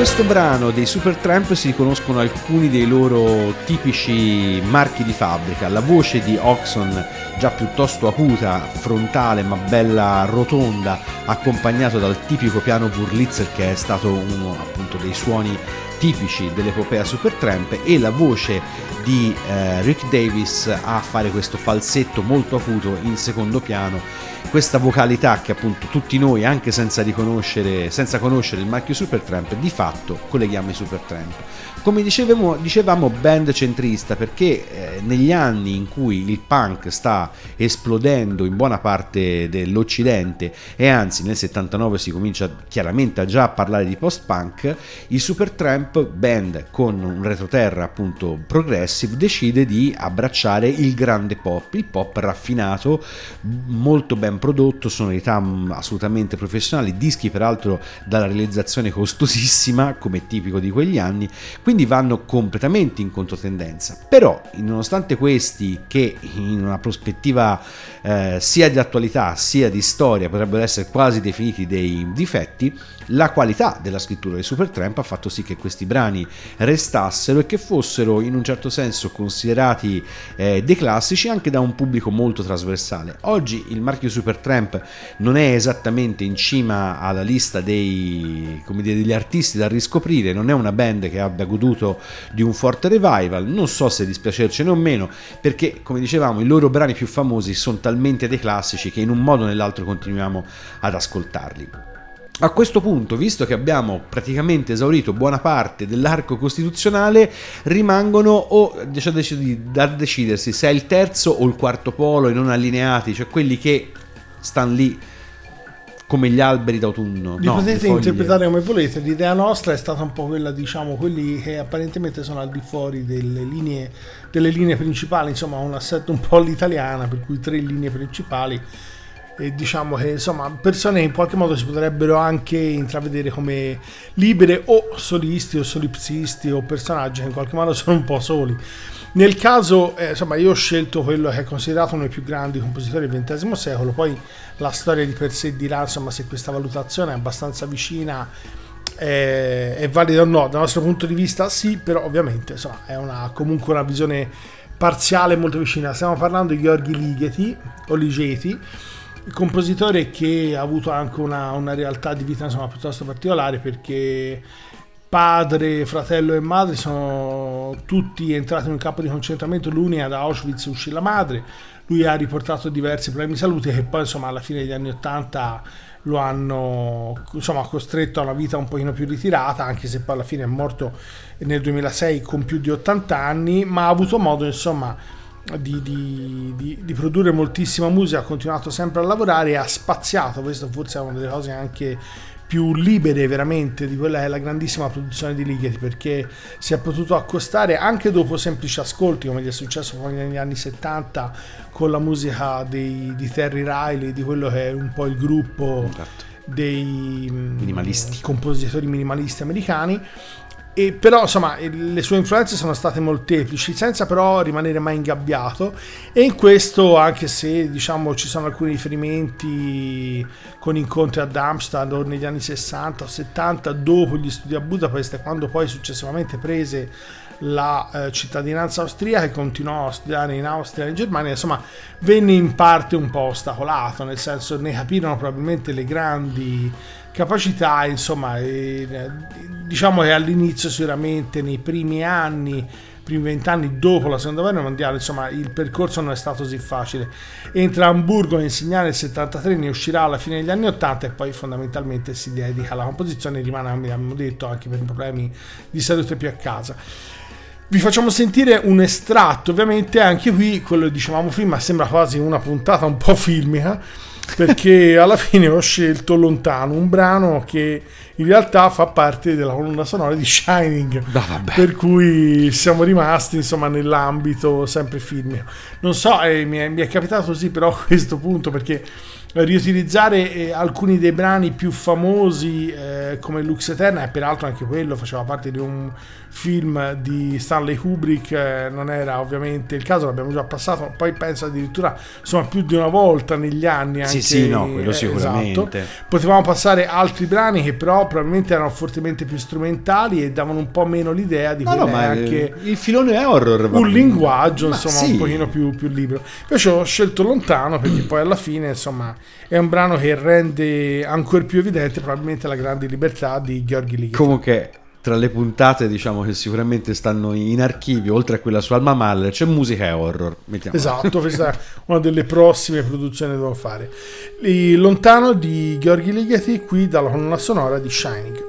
questo brano dei Supertramp si riconoscono alcuni dei loro tipici marchi di fabbrica. La voce di Hodgson, già piuttosto acuta, frontale ma bella rotonda, accompagnato dal tipico piano Wurlitzer, che è stato uno appunto dei suoni tipici dell'epopea Supertramp, e la voce di Rick Davies a fare questo falsetto molto acuto in secondo piano. Questa vocalità che appunto tutti noi, anche senza conoscere il marchio Supertramp, di fatto colleghiamo i Supertramp. Come dicevamo, band centrista, perché negli anni in cui il punk sta esplodendo in buona parte dell'Occidente, e anzi nel 79 si comincia chiaramente a già parlare di post-punk, i Supertramp, band con un retroterra appunto progressive, decide di abbracciare il grande pop, il pop raffinato, molto ben prodotto, sonorità assolutamente professionali, dischi peraltro dalla realizzazione costosissima come tipico di quegli anni, quindi vanno completamente in controtendenza. Però nonostante questi, che in una prospettiva sia di attualità sia di storia potrebbero essere quasi definiti dei difetti, la qualità della scrittura di Supertramp ha fatto sì che questi brani restassero e che fossero in un certo senso considerati dei classici anche da un pubblico molto trasversale. Oggi il marchio Supertramp non è esattamente in cima alla lista degli artisti da riscoprire, non è una band che abbia goduto di un forte revival, non so se dispiacercene o meno, perché come dicevamo i loro brani più famosi sono talmente dei classici che in un modo o nell'altro continuiamo ad ascoltarli. A questo punto, visto che abbiamo praticamente esaurito buona parte dell'arco costituzionale, rimangono da decidersi se è il terzo o il quarto polo, i non allineati, cioè quelli che stanno lì come gli alberi d'autunno. Li potete interpretare come volete, l'idea nostra è stata un po' quella, diciamo, quelli che apparentemente sono al di fuori delle linee principali, insomma un assetto un po' all'italiana, per cui tre linee principali. E diciamo che insomma persone in qualche modo si potrebbero anche intravedere come libere o solisti o solipsisti o personaggi che in qualche modo sono un po' soli. Nel caso insomma io ho scelto quello che è considerato uno dei più grandi compositori del XX secolo, poi la storia di per sé dirà insomma se questa valutazione è abbastanza vicina è valida o no. Dal nostro punto di vista sì, però ovviamente insomma è comunque una visione parziale molto vicina. Stiamo parlando di György Ligeti o Ligeti, compositore che ha avuto anche una realtà di vita insomma piuttosto particolare, perché padre, fratello e madre sono tutti entrati in un campo di concentramento, l'unica da Auschwitz uscì la madre, lui ha riportato diversi problemi di salute che poi insomma alla fine degli anni 80 lo hanno insomma costretto a una vita un pochino più ritirata, anche se poi alla fine è morto nel 2006 con più di 80 anni, ma ha avuto modo insomma di produrre moltissima musica, ha continuato sempre a lavorare e ha spaziato, questo forse è una delle cose anche più libere veramente di quella che è la grandissima produzione di Ligeti, perché si è potuto accostare anche dopo semplici ascolti, come gli è successo poi negli anni 70 con la musica di Terry Riley, di quello che è un po' il gruppo dei minimalisti, compositori minimalisti americani. E però insomma le sue influenze sono state molteplici, senza però rimanere mai ingabbiato, e in questo, anche se diciamo ci sono alcuni riferimenti con incontri a Darmstadt o negli anni 60 o 70 dopo gli studi a Budapest, e quando poi successivamente prese la cittadinanza austriaca e continuò a studiare in Austria e in Germania, insomma venne in parte un po' ostacolato, nel senso ne capirono probabilmente le grandi capacità, insomma, diciamo che all'inizio sicuramente nei primi anni, primi 20 anni dopo la seconda guerra mondiale, insomma il percorso non è stato così facile. Entra a Amburgo a insegnare nel 73, ne uscirà alla fine degli anni 80 e poi fondamentalmente si dedica alla composizione, rimane, come abbiamo detto, anche per problemi di salute più a casa. Vi facciamo sentire un estratto, ovviamente anche qui quello che dicevamo prima sembra quasi una puntata un po' filmica, perché alla fine ho scelto Lontano, un brano che in realtà fa parte della colonna sonora di Shining, per cui siamo rimasti insomma nell'ambito sempre film. Non so, mi è capitato così però a questo punto, perché riutilizzare alcuni dei brani più famosi come Lux Eterna, e peraltro anche quello faceva parte di un film di Stanley Kubrick, non era ovviamente il caso, l'abbiamo già passato, poi penso addirittura insomma più di una volta negli anni anche, sì, no, quello sicuramente. Esatto. Potevamo passare altri brani che però probabilmente erano fortemente più strumentali e davano un po' meno l'idea di quello, anche il filone è horror, un linguaggio insomma sì, un pochino più libero. Invece ho scelto Lontano perché poi alla fine insomma è un brano che rende ancora più evidente probabilmente la grande libertà di György Ligeti. Comunque tra le puntate diciamo che sicuramente stanno in archivio, oltre a quella su Alma Mahler c'è musica e horror, mettiamola. Esatto, questa è una delle prossime produzioni che devo fare. Lontano di György Ligeti, qui dalla colonna sonora di Shining.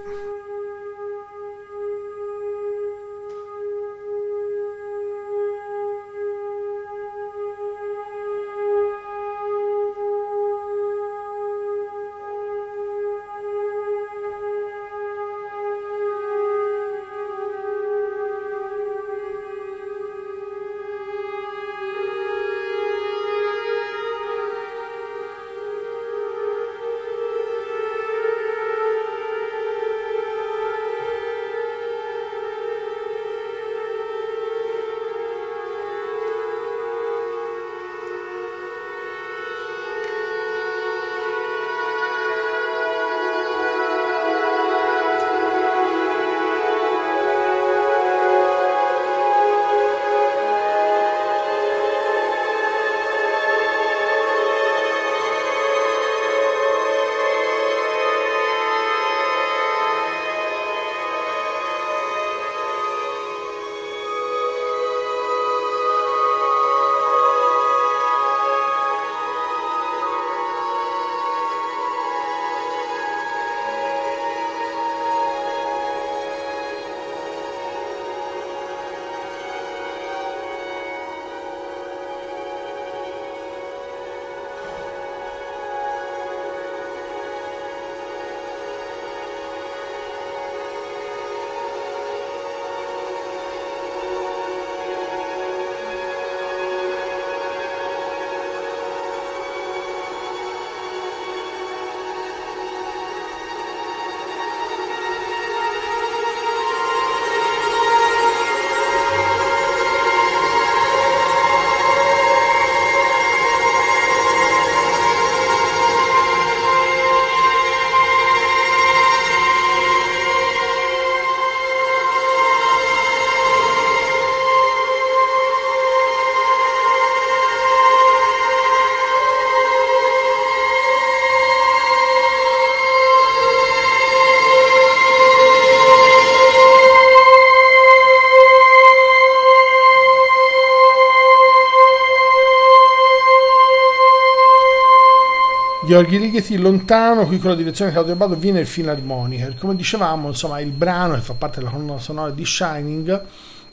György Ligeti, Lontano, qui con la direzione Claudio Abbado, Wiener Philharmoniker. Come dicevamo, insomma, il brano che fa parte della colonna sonora di Shining,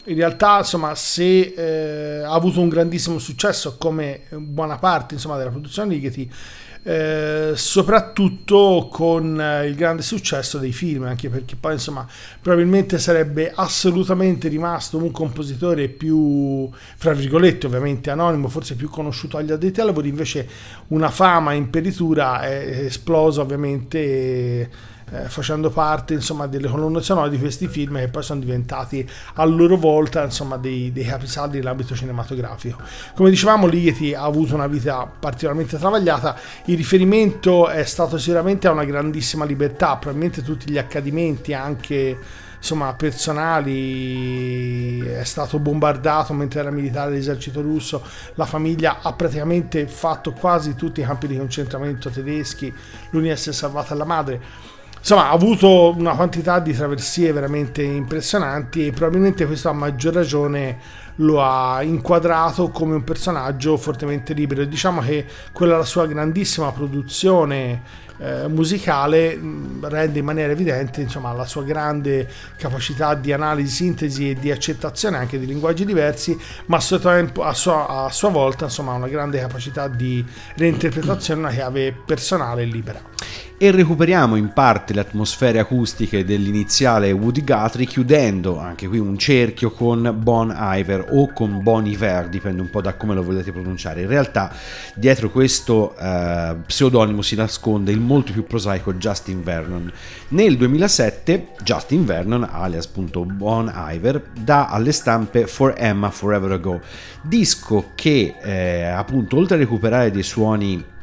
in realtà, insomma, se ha avuto un grandissimo successo come buona parte, insomma, della produzione Ligeti, soprattutto con il grande successo dei film, anche perché poi, insomma, probabilmente sarebbe assolutamente rimasto un compositore più, fra virgolette, ovviamente anonimo, forse più conosciuto agli addetti ai lavori. Invece una fama imperitura è esplosa ovviamente facendo parte, insomma, delle colonne sonore di questi film che poi sono diventati a loro volta, insomma, dei capisaldi dell'ambito cinematografico. Come dicevamo, Ligeti ha avuto una vita particolarmente travagliata, il riferimento è stato sicuramente a una grandissima libertà, probabilmente tutti gli accadimenti anche, insomma, personali, è stato bombardato mentre era militare dell'esercito russo, la famiglia ha praticamente fatto quasi tutti i campi di concentramento tedeschi, l'unica si è salvata la madre. Insomma, ha avuto una quantità di traversie veramente impressionanti e probabilmente questo a maggior ragione lo ha inquadrato come un personaggio fortemente libero. Diciamo che quella la sua grandissima produzione musicale rende in maniera evidente, insomma, la sua grande capacità di analisi, sintesi e di accettazione anche di linguaggi diversi, ma a sua volta, insomma, una grande capacità di reinterpretazione, una chiave personale e libera. E recuperiamo in parte le atmosfere acustiche dell'iniziale Woody Guthrie, chiudendo anche qui un cerchio con Bon Iver o con Bon Iver, dipende un po' da come lo volete pronunciare. In realtà dietro questo pseudonimo si nasconde il molto più prosaico Justin Vernon. Nel 2007 Justin Vernon, alias appunto Bon Iver, dà alle stampe For Emma Forever Ago, disco che appunto oltre a recuperare dei suoni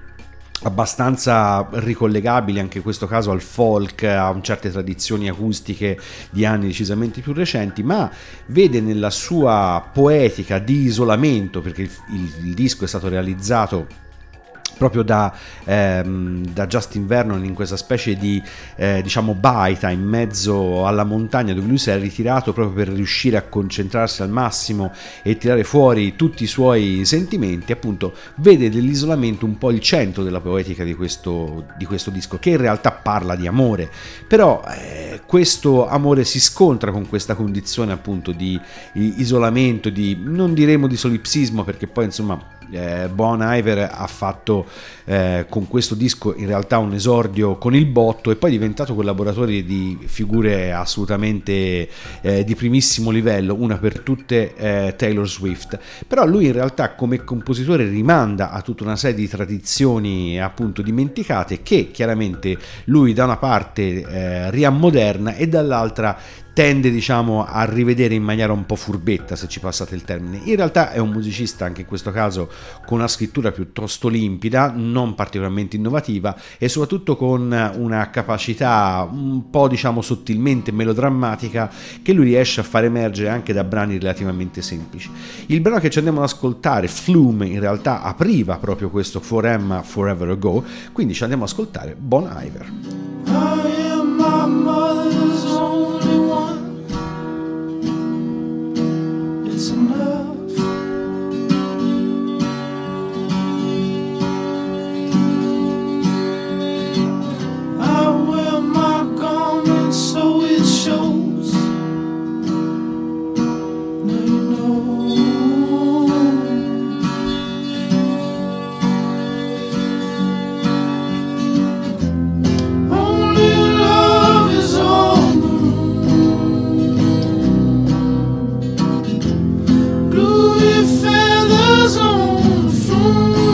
abbastanza ricollegabili anche in questo caso al folk, a certe tradizioni acustiche di anni decisamente più recenti, ma vede nella sua poetica di isolamento, perché il disco è stato realizzato proprio da Justin Vernon in questa specie di baita in mezzo alla montagna, dove lui si è ritirato proprio per riuscire a concentrarsi al massimo e tirare fuori tutti i suoi sentimenti. Appunto vede dell'isolamento un po' il centro della poetica di questo disco, che in realtà parla di amore, però questo amore si scontra con questa condizione appunto di isolamento, di, non diremo di solipsismo, perché poi insomma Bon Iver ha fatto con questo disco in realtà un esordio con il botto e poi è diventato collaboratore di figure assolutamente di primissimo livello, una per tutte Taylor Swift. Però lui in realtà come compositore rimanda a tutta una serie di tradizioni appunto dimenticate, che chiaramente lui da una parte riammoderna e dall'altra tende a rivedere in maniera un po' furbetta, se ci passate il termine. In realtà è un musicista anche in questo caso con una scrittura piuttosto limpida, non particolarmente innovativa, e soprattutto con una capacità un po' sottilmente melodrammatica, che lui riesce a far emergere anche da brani relativamente semplici. Il brano che ci andiamo ad ascoltare, Flume, in realtà apriva proprio questo For Emma Forever Ago, quindi ci andiamo ad ascoltare Bon Iver. I am my mother's only one. It's enough. I wear my garments so it shows. Now you know. Only love is all. Feathers on the floor.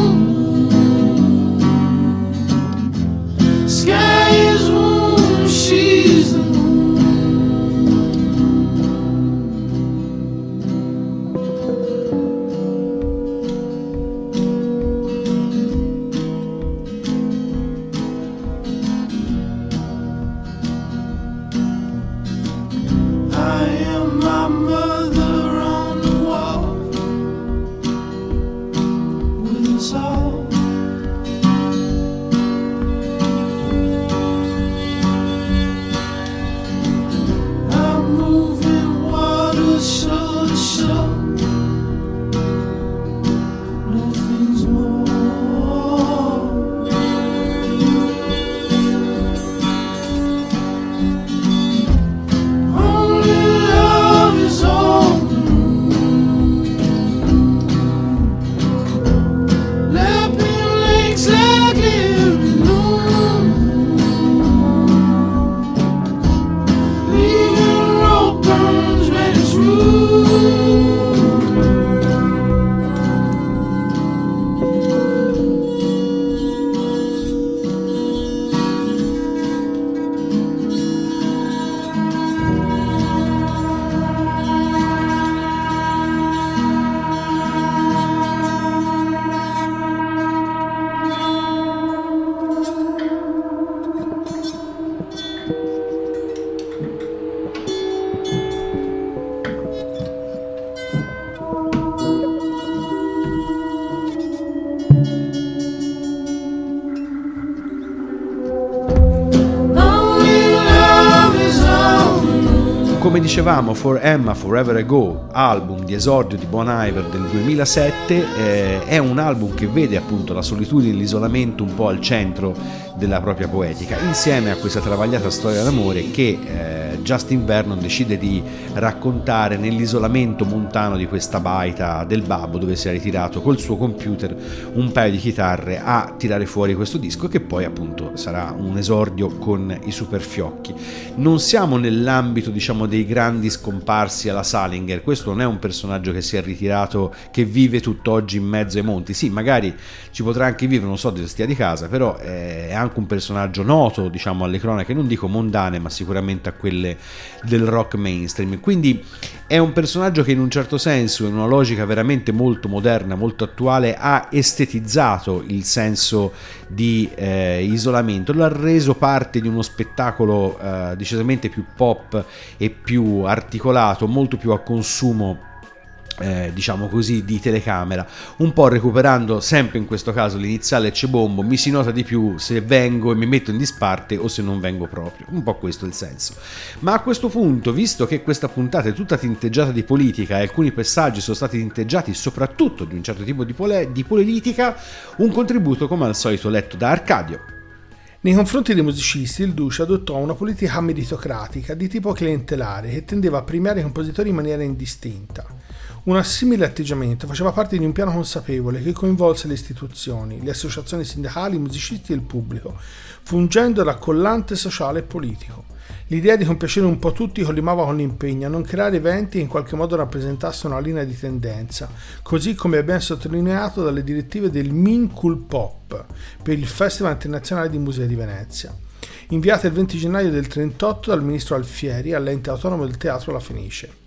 Sky is warm, she's the moon. I am my mother. Dicevamo For Emma Forever Ago, album di esordio di Bon Iver del 2007, è un album che vede appunto la solitudine e l'isolamento un po' al centro della propria poetica, insieme a questa travagliata storia d'amore che Justin Vernon decide di raccontare nell'isolamento montano di questa baita del babbo, dove si è ritirato col suo computer, un paio di chitarre, a tirare fuori questo disco, che poi appunto sarà un esordio con i Superfiocchi. Non siamo nell'ambito dei grandi scomparsi alla Salinger. Questo non è un personaggio che si è ritirato, che vive tutt'oggi in mezzo ai monti. Sì, magari ci potrà anche vivere, non so, dove stia di casa, però è anche un personaggio noto, diciamo, alle cronache, non dico mondane, ma sicuramente a quelle del rock mainstream. Quindi è un personaggio che in un certo senso, in una logica veramente molto moderna, molto attuale, ha estetizzato il senso di isolamento, l'ha reso parte di uno spettacolo decisamente più pop e più articolato, molto più a consumo, diciamo così, di telecamera, un po' recuperando sempre in questo caso l'iniziale Ecce Bombo: mi si nota di più se vengo e mi metto in disparte o se non vengo proprio. Un po' questo è il senso. Ma a questo punto, visto che questa puntata è tutta tinteggiata di politica e alcuni passaggi sono stati tinteggiati soprattutto di un certo tipo di politica, un contributo come al solito letto da Arcadio. Nei confronti dei musicisti il Duce adottò una politica meritocratica di tipo clientelare che tendeva a premiare i compositori in maniera indistinta. Un simile atteggiamento faceva parte di un piano consapevole che coinvolse le istituzioni, le associazioni sindacali, i musicisti e il pubblico, fungendo da collante sociale e politico. L'idea di compiacere un po' tutti collimava con l'impegno a non creare eventi che in qualche modo rappresentassero una linea di tendenza, così come è ben sottolineato dalle direttive del Mincul Pop per il Festival Internazionale di Musica di Venezia, inviate il 20 gennaio del 1938 dal ministro Alfieri all'ente autonomo del teatro La Fenice.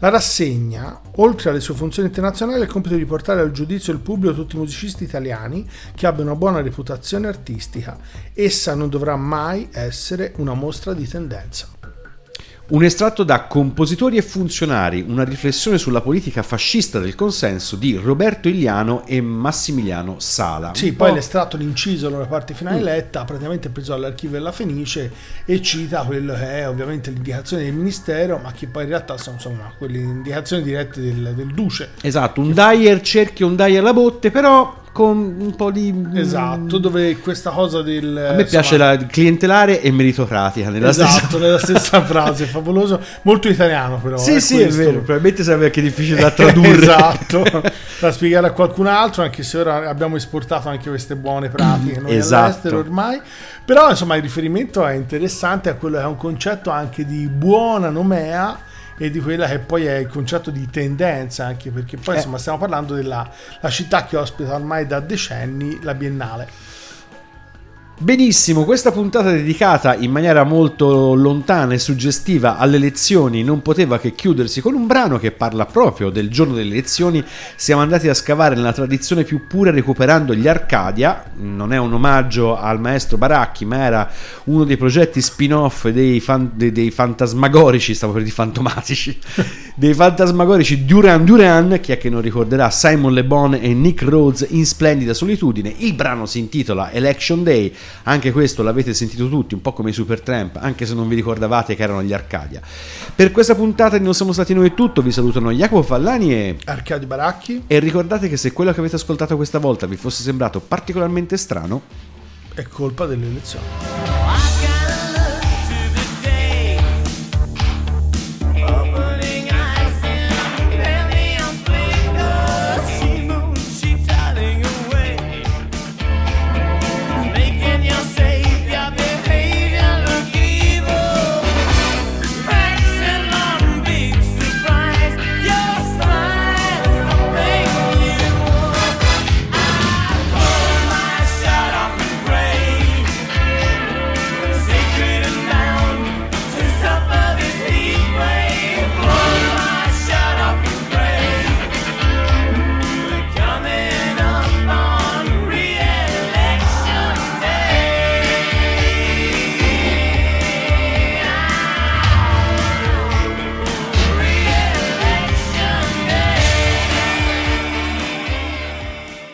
La rassegna, oltre alle sue funzioni internazionali, ha il compito di portare al giudizio del pubblico tutti i musicisti italiani che abbiano una buona reputazione artistica. Essa non dovrà mai essere una mostra di tendenza. Un estratto da Compositori e funzionari, una riflessione sulla politica fascista del consenso di Roberto Iliano e Massimiliano Sala. Sì, poi l'estratto, l'inciso, nella parte finale letta, praticamente preso dall'archivio della Fenice e cita quello che è ovviamente l'indicazione del ministero, ma che poi in realtà sono insomma quelle indicazioni dirette del Duce. Esatto, un dai al cerchio, un dai alla botte, però con un po' di... Esatto, dove questa cosa del... A me piace la clientelare e meritocratica nella nella stessa frase, favoloso, molto italiano però. Sì, sì, questo è vero, probabilmente sarebbe anche difficile da tradurre. Esatto, da spiegare a qualcun altro, anche se ora abbiamo esportato anche queste buone pratiche noi all'estero ormai. Però insomma il riferimento è interessante a quello che è un concetto anche di buona nomea e di quella che poi è il concetto di tendenza, anche perché poi insomma stiamo parlando della città che ospita ormai da decenni la Biennale. Benissimo, questa puntata dedicata in maniera molto lontana e suggestiva alle elezioni non poteva che chiudersi con un brano che parla proprio del giorno delle elezioni. Siamo andati a scavare nella tradizione più pura recuperando gli Arcadia. Non è un omaggio al maestro Baracchi, ma era uno dei progetti spin-off dei fantasmagorici, stavo per dire fantomatici, dei fantasmagorici Duran Duran. Chi è che non ricorderà Simon Le Bon e Nick Rhodes in splendida solitudine? Il brano si intitola Election Day. Anche questo l'avete sentito tutti, un po' come i Supertramp, anche se non vi ricordavate che erano gli Arcadia. Per questa puntata di Non siamo stati noi è tutto. Vi salutano Jacopo Fallani e Arcadio Baracchi, e ricordate che se quello che avete ascoltato questa volta vi fosse sembrato particolarmente strano, è colpa delle elezioni.